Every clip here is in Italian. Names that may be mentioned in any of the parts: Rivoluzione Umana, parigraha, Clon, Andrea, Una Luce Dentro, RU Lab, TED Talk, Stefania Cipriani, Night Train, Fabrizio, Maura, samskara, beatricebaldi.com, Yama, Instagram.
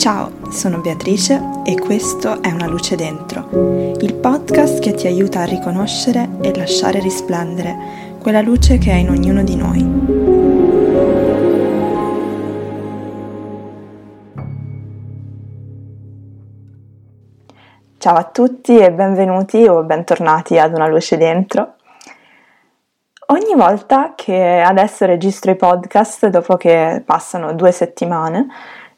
Ciao, sono Beatrice e questo è Una Luce Dentro, il podcast che ti aiuta a riconoscere e lasciare risplendere quella luce che è in ognuno di noi. Ciao a tutti e benvenuti o bentornati ad Una Luce Dentro. Ogni volta che adesso registro i podcast, dopo che passano 2 settimane,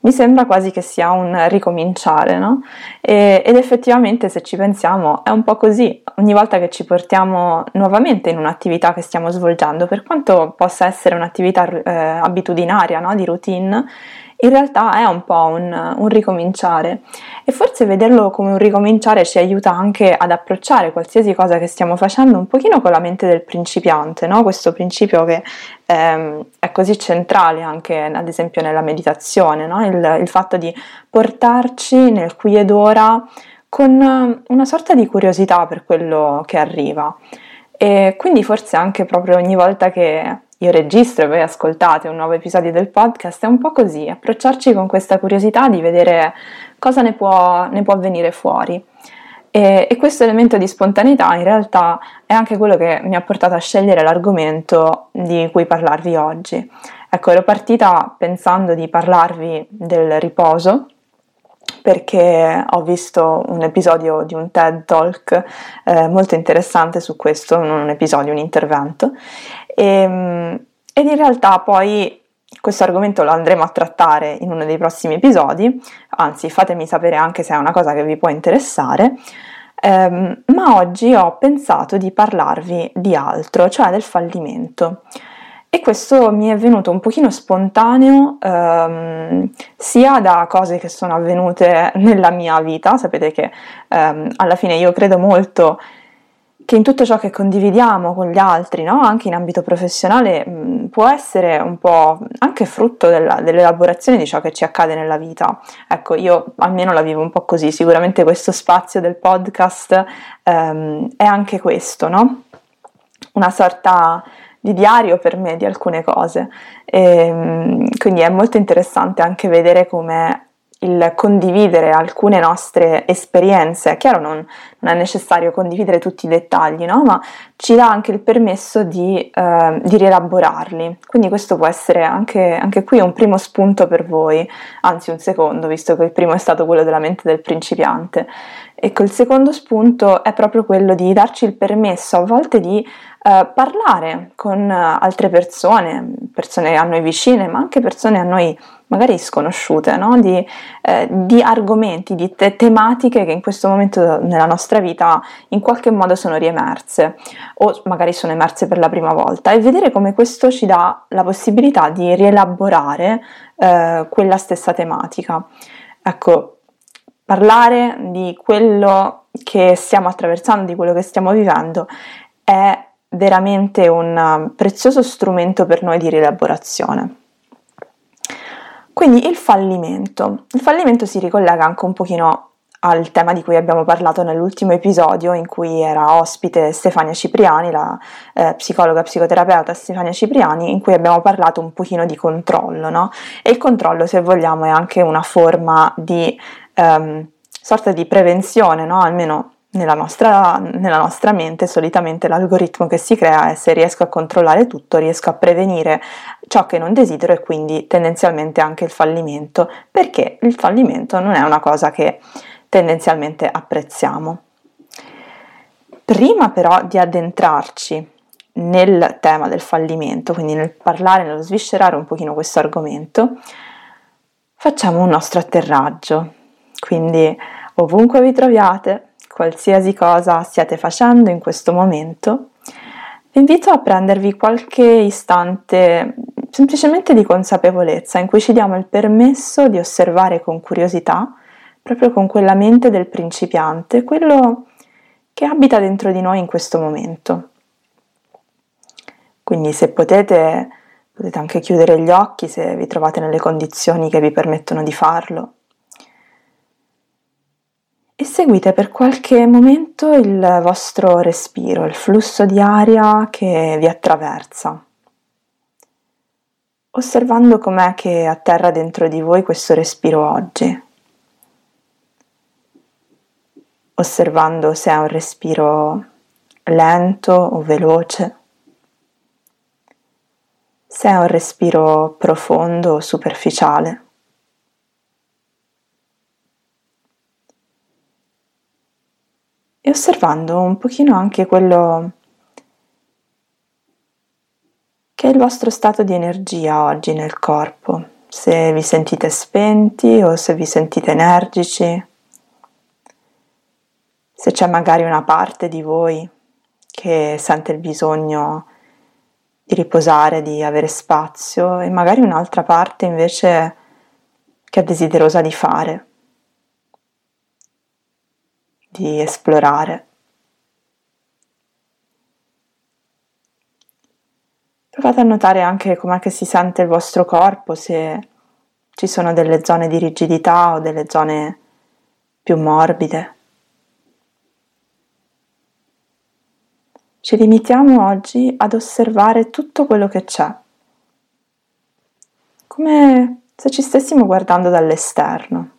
mi sembra quasi che sia un ricominciare, no? Ed effettivamente, se ci pensiamo, è un po' così. Ogni volta che ci portiamo nuovamente in un'attività che stiamo svolgendo, per quanto possa essere un'attività abitudinaria, no? Di routine, in realtà è un po' un ricominciare, e forse vederlo come un ricominciare ci aiuta anche ad approcciare qualsiasi cosa che stiamo facendo un pochino con la mente del principiante, no? Questo principio che è così centrale anche ad esempio nella meditazione, no? Il fatto di portarci nel qui ed ora con una sorta di curiosità per quello che arriva, e quindi forse anche proprio ogni volta che io registro e voi ascoltate un nuovo episodio del podcast, è un po' così, approcciarci con questa curiosità di vedere cosa ne può venire fuori. E questo elemento di spontaneità in realtà è anche quello che mi ha portato a scegliere l'argomento di cui parlarvi oggi. Ecco, ero partita pensando di parlarvi del riposo, perché ho visto un episodio di un TED Talk molto interessante su questo, non un episodio, un intervento, ed in realtà poi questo argomento lo andremo a trattare in uno dei prossimi episodi, anzi fatemi sapere anche se è una cosa che vi può interessare, ma oggi ho pensato di parlarvi di altro, cioè del fallimento. E questo mi è venuto un pochino spontaneo, sia da cose che sono avvenute nella mia vita. Sapete che alla fine io credo molto che in tutto ciò che condividiamo con gli altri, no? Anche in ambito professionale, può essere un po' anche frutto dell'elaborazione di ciò che ci accade nella vita. Ecco, io almeno la vivo un po' così. Sicuramente questo spazio del podcast è anche questo, no? Una sorta di diario per me di alcune cose, e quindi è molto interessante anche vedere come il condividere alcune nostre esperienze, è chiaro non è necessario condividere tutti i dettagli, no? Ma ci dà anche il permesso di rielaborarli, quindi questo può essere anche qui un primo spunto per voi, anzi un secondo, visto che il primo è stato quello della mente del principiante. Ecco, il secondo spunto è proprio quello di darci il permesso a volte di parlare con altre persone a noi vicine, ma anche persone a noi magari sconosciute, no? Di argomenti, di tematiche che in questo momento nella nostra vita in qualche modo sono riemerse, o magari sono emerse per la prima volta, e vedere come questo ci dà la possibilità di rielaborare quella stessa tematica. Ecco, parlare di quello che stiamo attraversando, di quello che stiamo vivendo, è veramente un prezioso strumento per noi di rielaborazione. Quindi il fallimento si ricollega anche un pochino al tema di cui abbiamo parlato nell'ultimo episodio, in cui era ospite Stefania Cipriani, la psicologa psicoterapeuta Stefania Cipriani, in cui abbiamo parlato un pochino di controllo, no? E il controllo, se vogliamo, è anche una forma di sorta di prevenzione, no? Almeno nella nostra mente solitamente l'algoritmo che si crea è: se riesco a controllare tutto, riesco a prevenire ciò che non desidero, e quindi tendenzialmente anche il fallimento, perché il fallimento non è una cosa che tendenzialmente apprezziamo. Prima però di addentrarci nel tema del fallimento, quindi nel parlare, nello sviscerare un pochino questo argomento, facciamo un nostro atterraggio. Quindi ovunque vi troviate, qualsiasi cosa stiate facendo in questo momento, vi invito a prendervi qualche istante semplicemente di consapevolezza, in cui ci diamo il permesso di osservare con curiosità, proprio con quella mente del principiante, quello che abita dentro di noi in questo momento. Quindi se potete anche chiudere gli occhi, se vi trovate nelle condizioni che vi permettono di farlo. E seguite per qualche momento il vostro respiro, il flusso di aria che vi attraversa, osservando com'è che atterra dentro di voi questo respiro oggi. osservando se è un respiro lento o veloce, se è un respiro profondo o superficiale. E osservando un pochino anche quello che è il vostro stato di energia oggi nel corpo, se vi sentite spenti o se vi sentite energici, se c'è magari una parte di voi che sente il bisogno di riposare, di avere spazio, e magari un'altra parte invece che è desiderosa di fare, di esplorare. Provate a notare anche com'è che si sente il vostro corpo, se ci sono delle zone di rigidità o delle zone più morbide. Ci limitiamo oggi ad osservare tutto quello che c'è, come se ci stessimo guardando dall'esterno.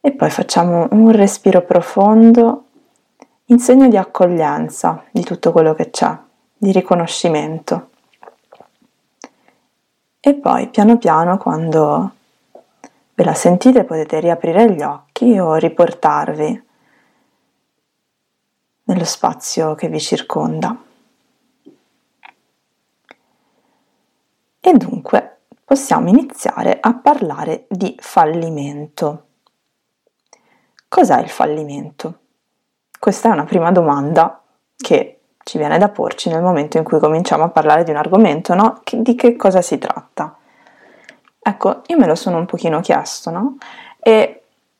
E poi facciamo un respiro profondo in segno di accoglienza di tutto quello che c'è, di riconoscimento. E poi piano piano, quando ve la sentite, potete riaprire gli occhi o riportarvi nello spazio che vi circonda. E dunque possiamo iniziare a parlare di fallimento. Cos'è il fallimento? Questa è una prima domanda che ci viene da porci nel momento in cui cominciamo a parlare di un argomento, no? Di che cosa si tratta? Ecco, io me lo sono un pochino chiesto, no? E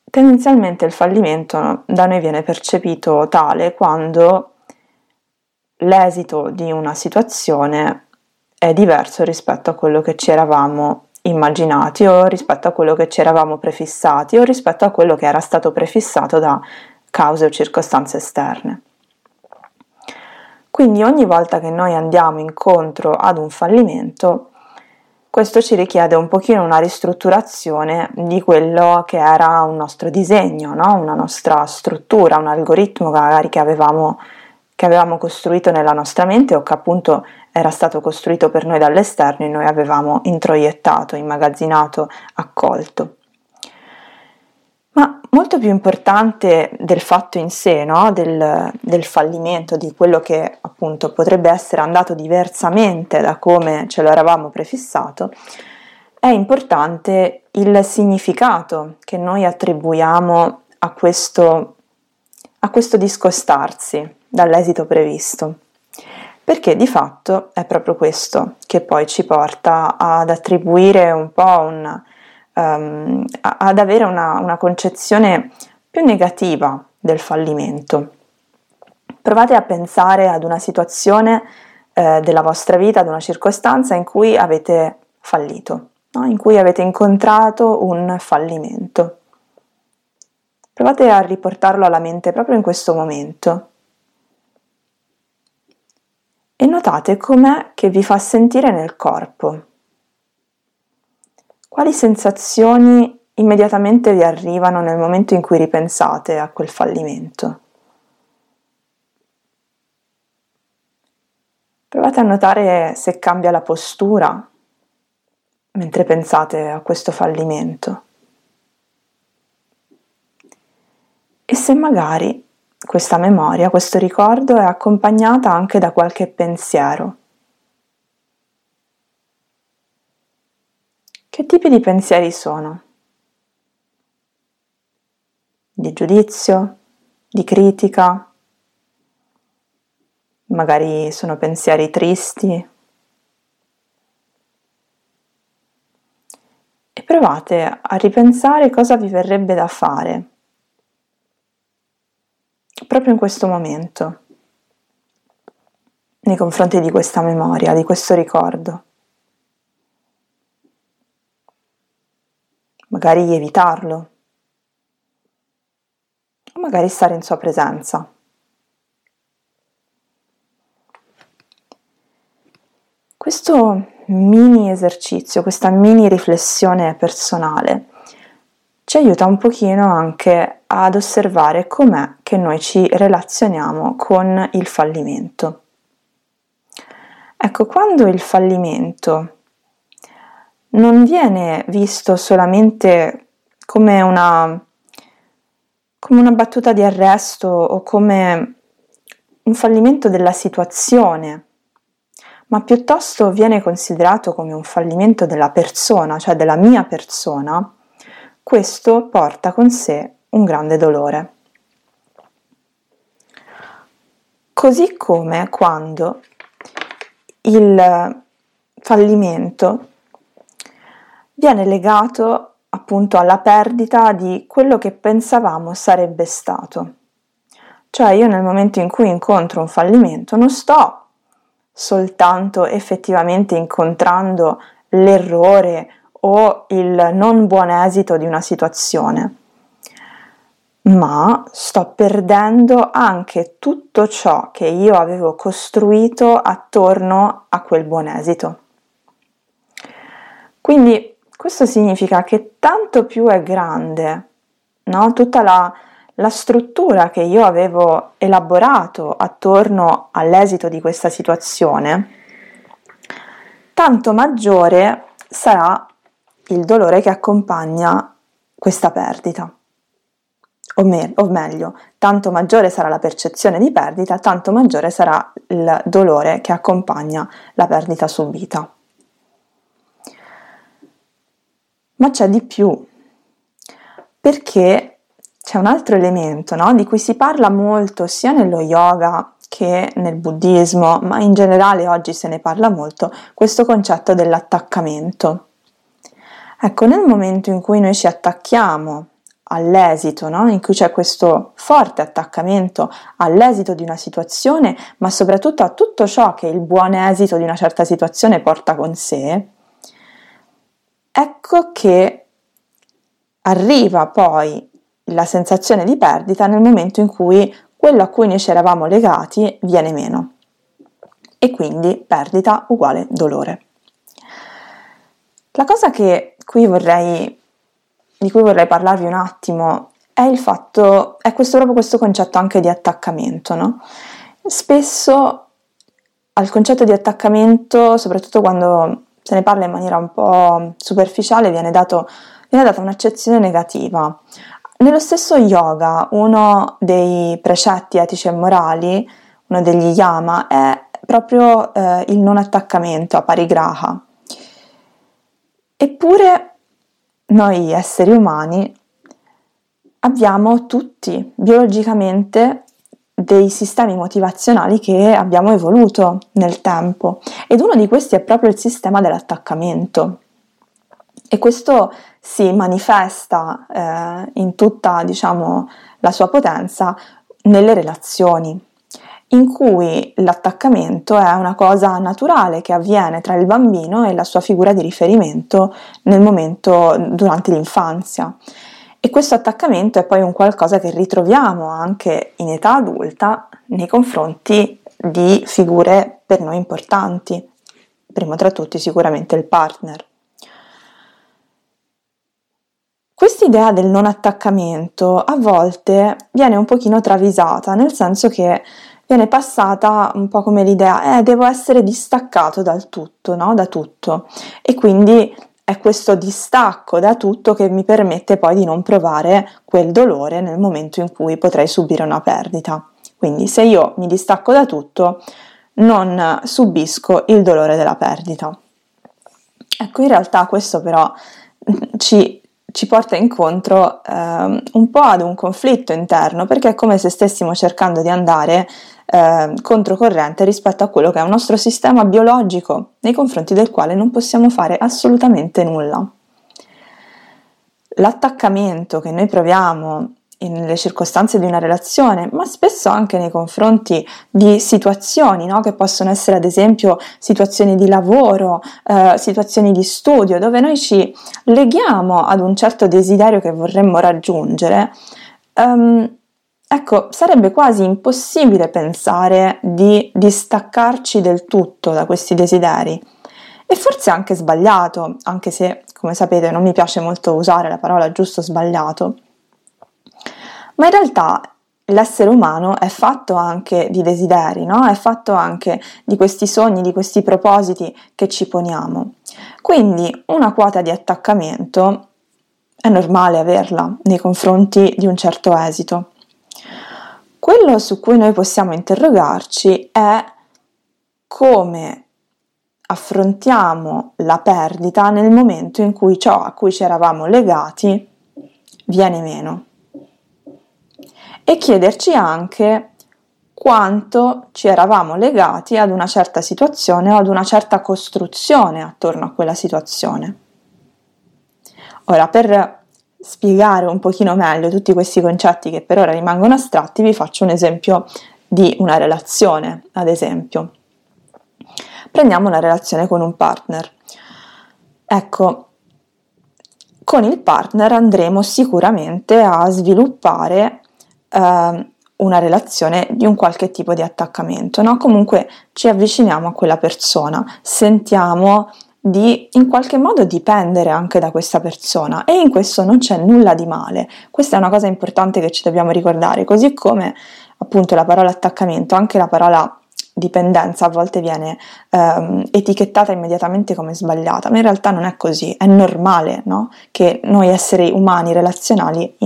tendenzialmente il fallimento, no, da noi viene percepito tale quando l'esito di una situazione è diverso rispetto a quello che ci eravamo immaginati, o rispetto a quello che ci eravamo prefissati, o rispetto a quello che era stato prefissato da cause o circostanze esterne. Quindi ogni volta che noi andiamo incontro ad un fallimento, questo ci richiede un pochino una ristrutturazione di quello che era un nostro disegno, no? Una nostra struttura, un algoritmo magari che avevamo costruito nella nostra mente, o che appunto era stato costruito per noi dall'esterno e noi avevamo introiettato, immagazzinato, accolto. Ma molto più importante del fatto in sé, no? del fallimento, di quello che appunto potrebbe essere andato diversamente da come ce lo eravamo prefissato, è importante il significato che noi attribuiamo a questo discostarsi dall'esito previsto, perché di fatto è proprio questo che poi ci porta ad attribuire un po' ad avere una concezione più negativa del fallimento. Provate a pensare ad una situazione della vostra vita, ad una circostanza in cui avete fallito, no? In cui avete incontrato un fallimento. Provate a riportarlo alla mente proprio in questo momento e notate com'è che vi fa sentire nel corpo. Quali sensazioni immediatamente vi arrivano nel momento in cui ripensate a quel fallimento? Provate a notare se cambia la postura mentre pensate a questo fallimento. E se magari questa memoria, questo ricordo è accompagnata anche da qualche pensiero. Che tipi di pensieri sono? Di giudizio? Di critica? Magari sono pensieri tristi? E provate a ripensare cosa vi verrebbe da fare proprio in questo momento, nei confronti di questa memoria, di questo ricordo. Magari evitarlo, o magari stare in sua presenza. Questo mini esercizio, questa mini riflessione personale ci aiuta un pochino anche ad osservare com'è che noi ci relazioniamo con il fallimento. Ecco, quando il fallimento non viene visto solamente come una battuta di arresto o come un fallimento della situazione, ma piuttosto viene considerato come un fallimento della persona, cioè della mia persona, questo porta con sé un grande dolore. Così come quando il fallimento viene legato appunto alla perdita di quello che pensavamo sarebbe stato. Cioè io nel momento in cui incontro un fallimento non sto soltanto effettivamente incontrando l'errore o il non buon esito di una situazione, ma sto perdendo anche tutto ciò che io avevo costruito attorno a quel buon esito. Quindi questo significa che tanto più è grande, no? Tutta la struttura che io avevo elaborato attorno all'esito di questa situazione, tanto maggiore sarà il dolore che accompagna questa perdita. O meglio, tanto maggiore sarà la percezione di perdita, tanto maggiore sarà il dolore che accompagna la perdita subita. Ma c'è di più, perché c'è un altro elemento, no? Di cui si parla molto sia nello yoga che nel buddismo, ma in generale oggi se ne parla molto, questo concetto dell'attaccamento. Ecco, nel momento in cui noi ci attacchiamo all'esito, no? In cui c'è questo forte attaccamento all'esito di una situazione, ma soprattutto a tutto ciò che il buon esito di una certa situazione porta con sé, ecco che arriva poi la sensazione di perdita nel momento in cui quello a cui noi ci eravamo legati viene meno. E quindi perdita uguale dolore. La cosa di cui vorrei parlarvi un attimo è proprio questo concetto anche di attaccamento, no? Spesso al concetto di attaccamento, soprattutto quando se ne parla in maniera un po' superficiale, viene data un'accezione negativa. Nello stesso yoga, uno dei precetti etici e morali, uno degli Yama, è proprio il non attaccamento, a parigraha. Eppure noi esseri umani abbiamo tutti biologicamente dei sistemi motivazionali che abbiamo evoluto nel tempo, ed uno di questi è proprio il sistema dell'attaccamento, e questo si manifesta in tutta, diciamo, la sua potenza nelle relazioni, in cui l'attaccamento è una cosa naturale che avviene tra il bambino e la sua figura di riferimento durante l'infanzia. E questo attaccamento è poi un qualcosa che ritroviamo anche in età adulta nei confronti di figure per noi importanti, primo tra tutti sicuramente il partner. Quest'idea del non attaccamento a volte viene un pochino travisata, nel senso che viene passata un po' come l'idea devo essere distaccato dal tutto, no? Da tutto, e quindi è questo distacco da tutto che mi permette poi di non provare quel dolore nel momento in cui potrei subire una perdita. Quindi se io mi distacco da tutto non subisco il dolore della perdita. Ecco, in realtà questo però ci porta incontro un po' ad un conflitto interno, perché è come se stessimo cercando di andare controcorrente rispetto a quello che è un nostro sistema biologico, nei confronti del quale non possiamo fare assolutamente nulla. L'attaccamento che noi proviamo nelle circostanze di una relazione, ma spesso anche nei confronti di situazioni, no? Che possono essere ad esempio situazioni di lavoro, situazioni di studio, dove noi ci leghiamo ad un certo desiderio che vorremmo raggiungere, ecco, sarebbe quasi impossibile pensare di distaccarci del tutto da questi desideri. e forse anche sbagliato, anche se, come sapete, non mi piace molto usare la parola giusto o sbagliato, ma in realtà l'essere umano è fatto anche di desideri, no? È fatto anche di questi sogni, di questi propositi che ci poniamo. Quindi una quota di attaccamento è normale averla nei confronti di un certo esito. Quello su cui noi possiamo interrogarci è come affrontiamo la perdita nel momento in cui ciò a cui ci eravamo legati viene meno. E chiederci anche quanto ci eravamo legati ad una certa situazione o ad una certa costruzione attorno a quella situazione. Ora, per spiegare un pochino meglio tutti questi concetti che per ora rimangono astratti, vi faccio un esempio di una relazione, ad esempio. Prendiamo una relazione con un partner. Ecco, con il partner andremo sicuramente a sviluppare una relazione di un qualche tipo di attaccamento, no? Comunque ci avviciniamo a quella persona, sentiamo di in qualche modo dipendere anche da questa persona e in questo non c'è nulla di male. Questa è una cosa importante che ci dobbiamo ricordare, così come appunto la parola attaccamento, anche la parola dipendenza a volte viene etichettata immediatamente come sbagliata, ma in realtà non è così, è normale, no? Che noi esseri umani relazionali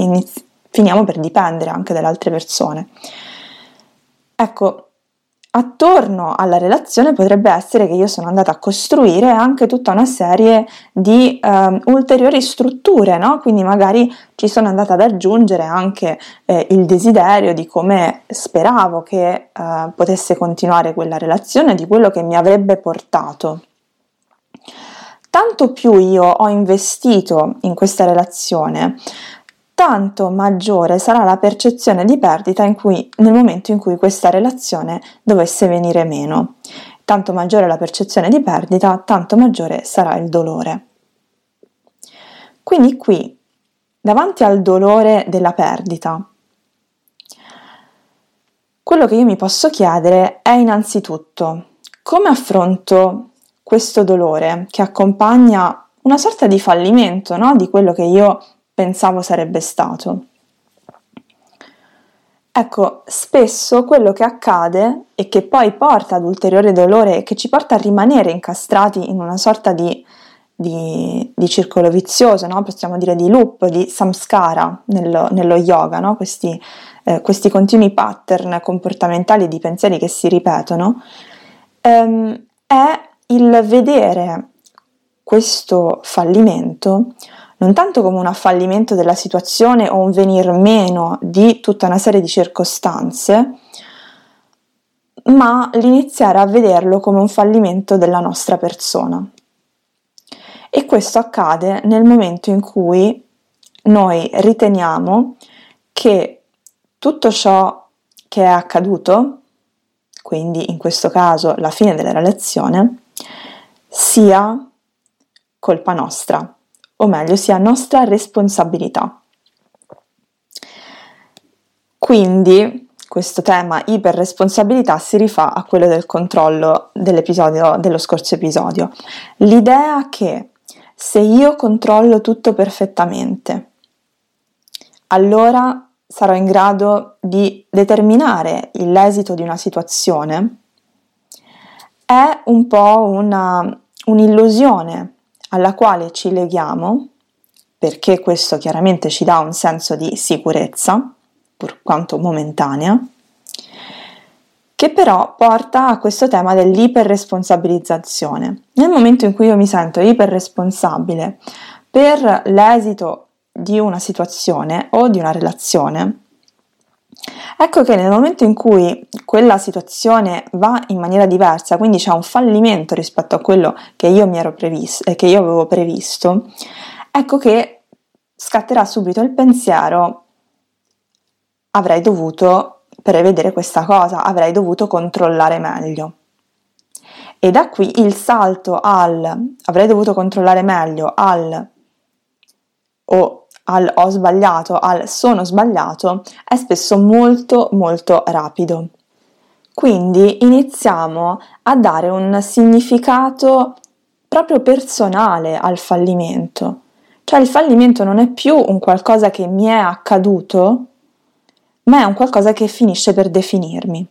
finiamo per dipendere anche dalle altre persone. Ecco, attorno alla relazione potrebbe essere che io sono andata a costruire anche tutta una serie di ulteriori strutture, no? Quindi magari ci sono andata ad aggiungere anche il desiderio di come speravo che potesse continuare quella relazione, di quello che mi avrebbe portato. Tanto più io ho investito in questa relazione, tanto maggiore sarà la percezione di perdita nel momento in cui questa relazione dovesse venire meno. Tanto maggiore la percezione di perdita, tanto maggiore sarà il dolore. Quindi qui, davanti al dolore della perdita, quello che io mi posso chiedere è innanzitutto come affronto questo dolore che accompagna una sorta di fallimento, no? Di quello che io pensavo sarebbe stato. Ecco, spesso quello che accade e che poi porta ad ulteriore dolore e che ci porta a rimanere incastrati in una sorta di circolo vizioso, no? Possiamo dire di loop, di samskara nello yoga, no? Questi continui pattern comportamentali e di pensieri che si ripetono, è il vedere questo fallimento non tanto come un fallimento della situazione o un venir meno di tutta una serie di circostanze, ma l'iniziare a vederlo come un fallimento della nostra persona. E questo accade nel momento in cui noi riteniamo che tutto ciò che è accaduto, quindi in questo caso la fine della relazione, sia colpa nostra, o meglio sia nostra responsabilità. Quindi questo tema iperresponsabilità si rifà a quello del controllo dello scorso episodio. L'idea che se io controllo tutto perfettamente, allora sarò in grado di determinare l'esito di una situazione è un po' un'illusione alla quale ci leghiamo, perché questo chiaramente ci dà un senso di sicurezza, pur quanto momentanea, che però porta a questo tema dell'iperresponsabilizzazione. Nel momento in cui io mi sento iperresponsabile per l'esito di una situazione o di una relazione, ecco che nel momento in cui quella situazione va in maniera diversa, quindi c'è un fallimento rispetto a quello che io avevo previsto, ecco che scatterà subito il pensiero: avrei dovuto prevedere questa cosa, avrei dovuto controllare meglio. E da qui il salto al avrei dovuto controllare meglio al ho sbagliato, al sono sbagliato, è spesso molto molto rapido. Quindi iniziamo a dare un significato proprio personale al fallimento. Cioè il fallimento non è più un qualcosa che mi è accaduto, ma è un qualcosa che finisce per definirmi.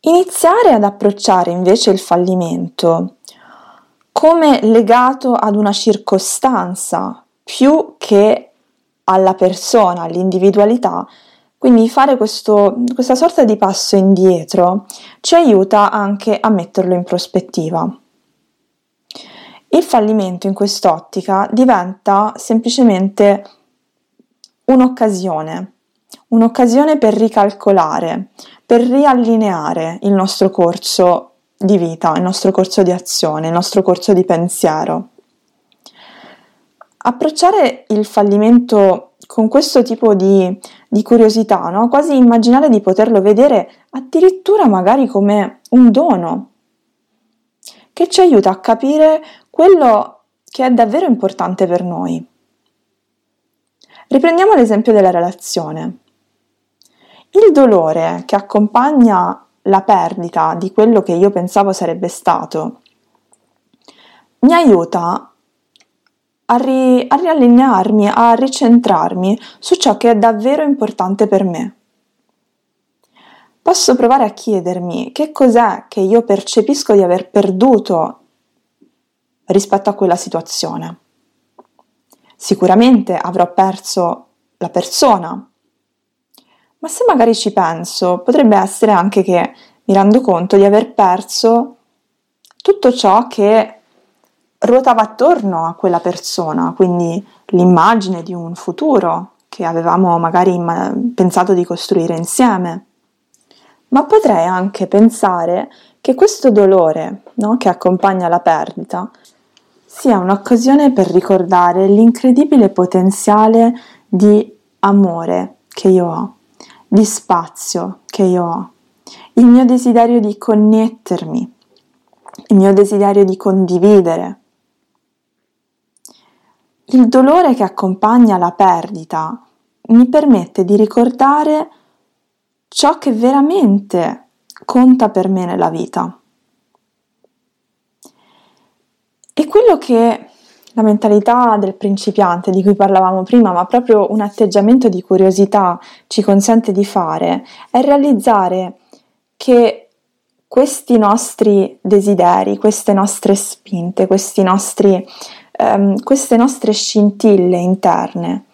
Iniziare ad approcciare invece il fallimento come legato ad una circostanza più che alla persona, all'individualità, quindi fare questa sorta di passo indietro ci aiuta anche a metterlo in prospettiva. Il fallimento in quest'ottica diventa semplicemente un'occasione per ricalcolare, per riallineare il nostro corso di vita, il nostro corso di azione, il nostro corso di pensiero. Approcciare il fallimento con questo tipo di curiosità, no? Quasi immaginare di poterlo vedere addirittura magari come un dono, che ci aiuta a capire quello che è davvero importante per noi. Riprendiamo l'esempio della relazione. Il dolore che accompagna la perdita di quello che io pensavo sarebbe stato mi aiuta a riallinearmi, a ricentrarmi su ciò che è davvero importante per me. Posso provare a chiedermi che cos'è che io percepisco di aver perduto rispetto a quella situazione. Sicuramente avrò perso la persona, ma se magari ci penso, potrebbe essere anche che mi rendo conto di aver perso tutto ciò che ruotava attorno a quella persona, quindi l'immagine di un futuro che avevamo magari pensato di costruire insieme. Ma potrei anche pensare che questo dolore, no, che accompagna la perdita sia un'occasione per ricordare l'incredibile potenziale di amore che io ho, di spazio che io ho, il mio desiderio di connettermi, il mio desiderio di condividere. Il dolore che accompagna la perdita mi permette di ricordare ciò che veramente conta per me nella vita. E quello che la mentalità del principiante di cui parlavamo prima, ma proprio un atteggiamento di curiosità ci consente di fare, è realizzare che questi nostri desideri, queste nostre spinte, queste nostre scintille interne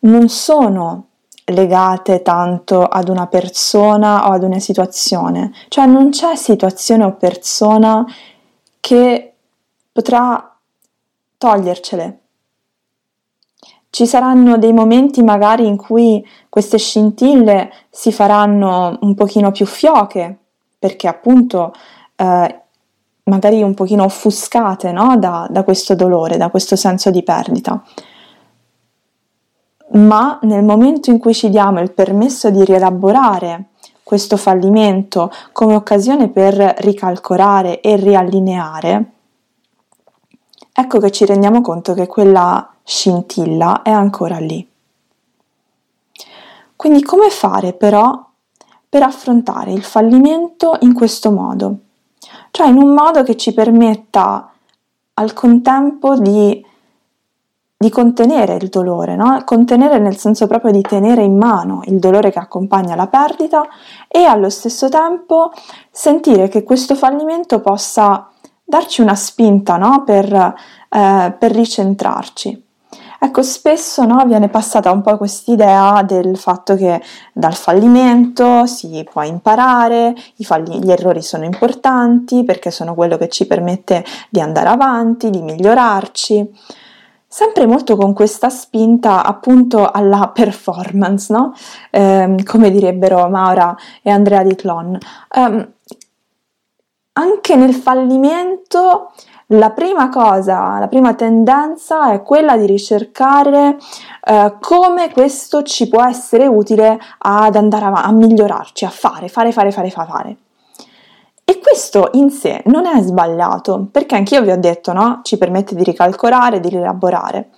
non sono legate tanto ad una persona o ad una situazione, cioè non c'è situazione o persona che potrà togliercele. Ci saranno dei momenti magari in cui queste scintille si faranno un pochino più fioche, perché appunto magari un pochino offuscate, no? da questo dolore, da questo senso di perdita. Ma nel momento in cui ci diamo il permesso di rielaborare questo fallimento come occasione per ricalcolare e riallineare, ecco che ci rendiamo conto che quella scintilla è ancora lì. Quindi come fare però per affrontare il fallimento in questo modo? Cioè in un modo che ci permetta al contempo di contenere il dolore, no? Contenere nel senso proprio di tenere in mano il dolore che accompagna la perdita e allo stesso tempo sentire che questo fallimento possa darci una spinta, no? Per ricentrarci. Ecco, spesso, no, viene passata un po' quest'idea del fatto che dal fallimento si può imparare, gli errori sono importanti perché sono quello che ci permette di andare avanti, di migliorarci, sempre molto con questa spinta appunto alla performance, no? Come direbbero Maura e Andrea di Clon. Anche nel fallimento la prima tendenza è quella di ricercare come questo ci può essere utile ad andare avanti, a migliorarci, a fare. E questo in sé non è sbagliato, perché anch'io vi ho detto, no? Ci permette di ricalcolare, di rielaborare.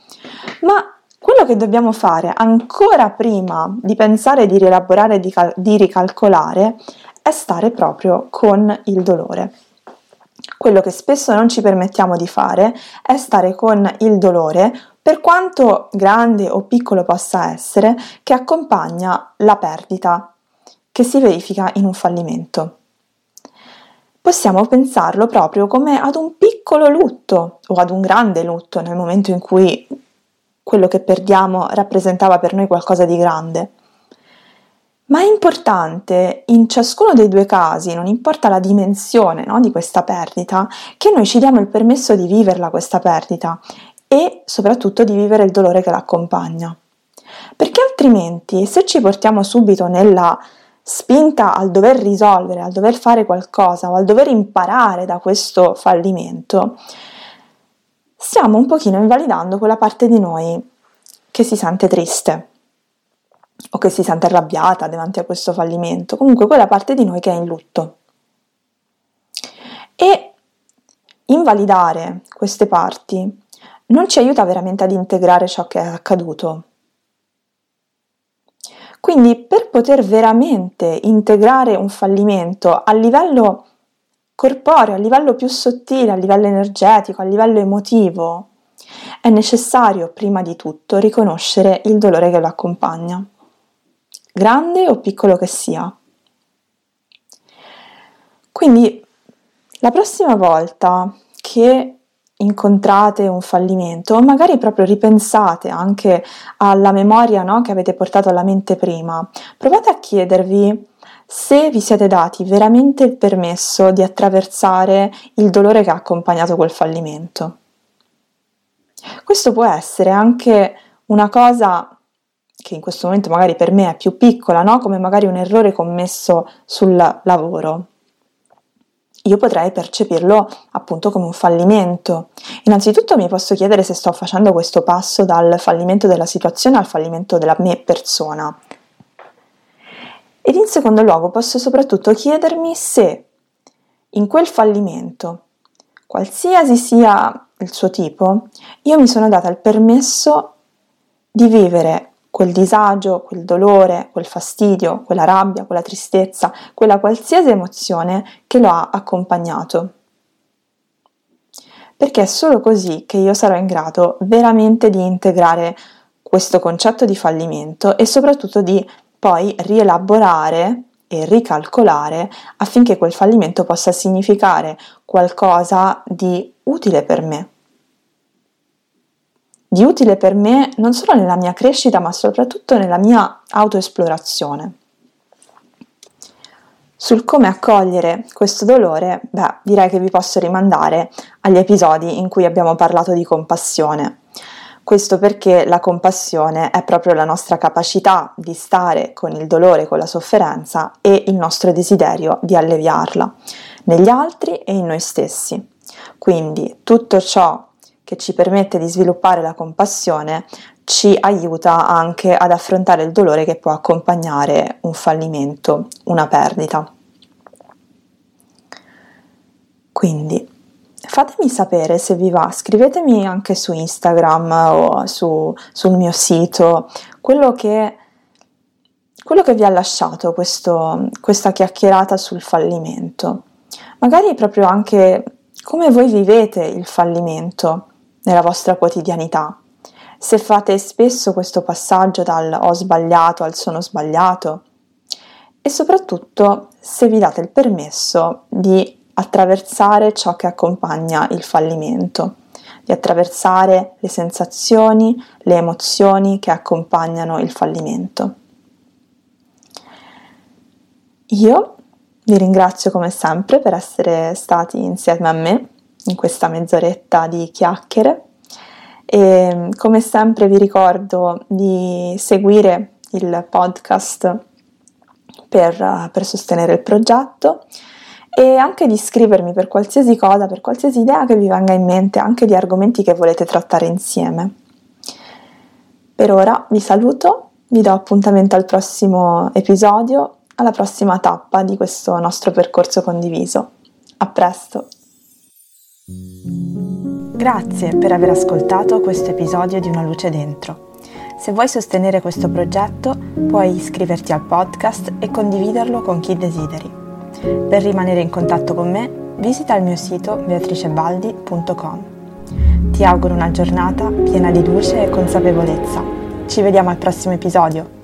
Ma quello che dobbiamo fare ancora prima di pensare di rielaborare e di ricalcolare è stare proprio con il dolore. quello che spesso non ci permettiamo di fare è stare con il dolore, per quanto grande o piccolo possa essere, che accompagna la perdita che si verifica in un fallimento. Possiamo pensarlo proprio come ad un piccolo lutto o ad un grande lutto nel momento in cui quello che perdiamo rappresentava per noi qualcosa di grande. Ma è importante in ciascuno dei due casi, non importa la dimensione, no, di questa perdita, che noi ci diamo il permesso di viverla questa perdita e soprattutto di vivere il dolore che l'accompagna. Perché altrimenti, se ci portiamo subito nella spinta al dover risolvere, al dover fare qualcosa o al dover imparare da questo fallimento, stiamo un pochino invalidando quella parte di noi che si sente triste o che si sente arrabbiata davanti a questo fallimento, comunque quella parte di noi che è in lutto. E invalidare queste parti non ci aiuta veramente ad integrare ciò che è accaduto. Quindi, per poter veramente integrare un fallimento a livello corporeo, a livello più sottile, a livello energetico, a livello emotivo, è necessario prima di tutto riconoscere il dolore che lo accompagna, grande o piccolo che sia. Quindi la prossima volta che incontrate un fallimento, o magari proprio ripensate anche alla memoria, no, che avete portato alla mente prima, provate a chiedervi se vi siete dati veramente il permesso di attraversare il dolore che ha accompagnato quel fallimento. Questo può essere anche una cosa che in questo momento magari per me è più piccola, no? Come magari un errore commesso sul lavoro. Io potrei percepirlo appunto come un fallimento. Innanzitutto mi posso chiedere se sto facendo questo passo dal fallimento della situazione al fallimento della mia persona. Ed in secondo luogo posso soprattutto chiedermi se in quel fallimento, qualsiasi sia il suo tipo, io mi sono data il permesso di vivere quel disagio, quel dolore, quel fastidio, quella rabbia, quella tristezza, quella qualsiasi emozione che lo ha accompagnato. Perché è solo così che io sarò in grado veramente di integrare questo concetto di fallimento e soprattutto di poi rielaborare e ricalcolare affinché quel fallimento possa significare qualcosa di utile per me. Di utile per me non solo nella mia crescita, ma soprattutto nella mia autoesplorazione. Sul come accogliere questo dolore, direi che vi posso rimandare agli episodi in cui abbiamo parlato di compassione. Questo perché la compassione è proprio la nostra capacità di stare con il dolore, con la sofferenza e il nostro desiderio di alleviarla negli altri e in noi stessi. Quindi tutto ciò che ci permette di sviluppare la compassione ci aiuta anche ad affrontare il dolore che può accompagnare un fallimento, una perdita. Quindi fatemi sapere se vi va, scrivetemi anche su Instagram o sul mio sito quello che vi ha lasciato questa chiacchierata sul fallimento. Magari proprio anche come voi vivete il fallimento nella vostra quotidianità. Se fate spesso questo passaggio dal ho sbagliato al sono sbagliato e soprattutto se vi date il permesso di attraversare ciò che accompagna il fallimento, di attraversare le sensazioni, le emozioni che accompagnano il fallimento. Io vi ringrazio come sempre per essere stati insieme a me in questa mezz'oretta di chiacchiere e come sempre vi ricordo di seguire il podcast per sostenere il progetto e anche di iscrivermi per qualsiasi cosa, per qualsiasi idea che vi venga in mente, anche di argomenti che volete trattare insieme. Per ora vi saluto, vi do appuntamento al prossimo episodio, alla prossima tappa di questo nostro percorso condiviso. A presto! Grazie per aver ascoltato questo episodio di Una Luce Dentro. Se vuoi sostenere questo progetto, puoi iscriverti al podcast e condividerlo con chi desideri. Per rimanere in contatto con me, visita il mio sito beatricebaldi.com. Ti auguro una giornata piena di luce e consapevolezza. Ci vediamo al prossimo episodio!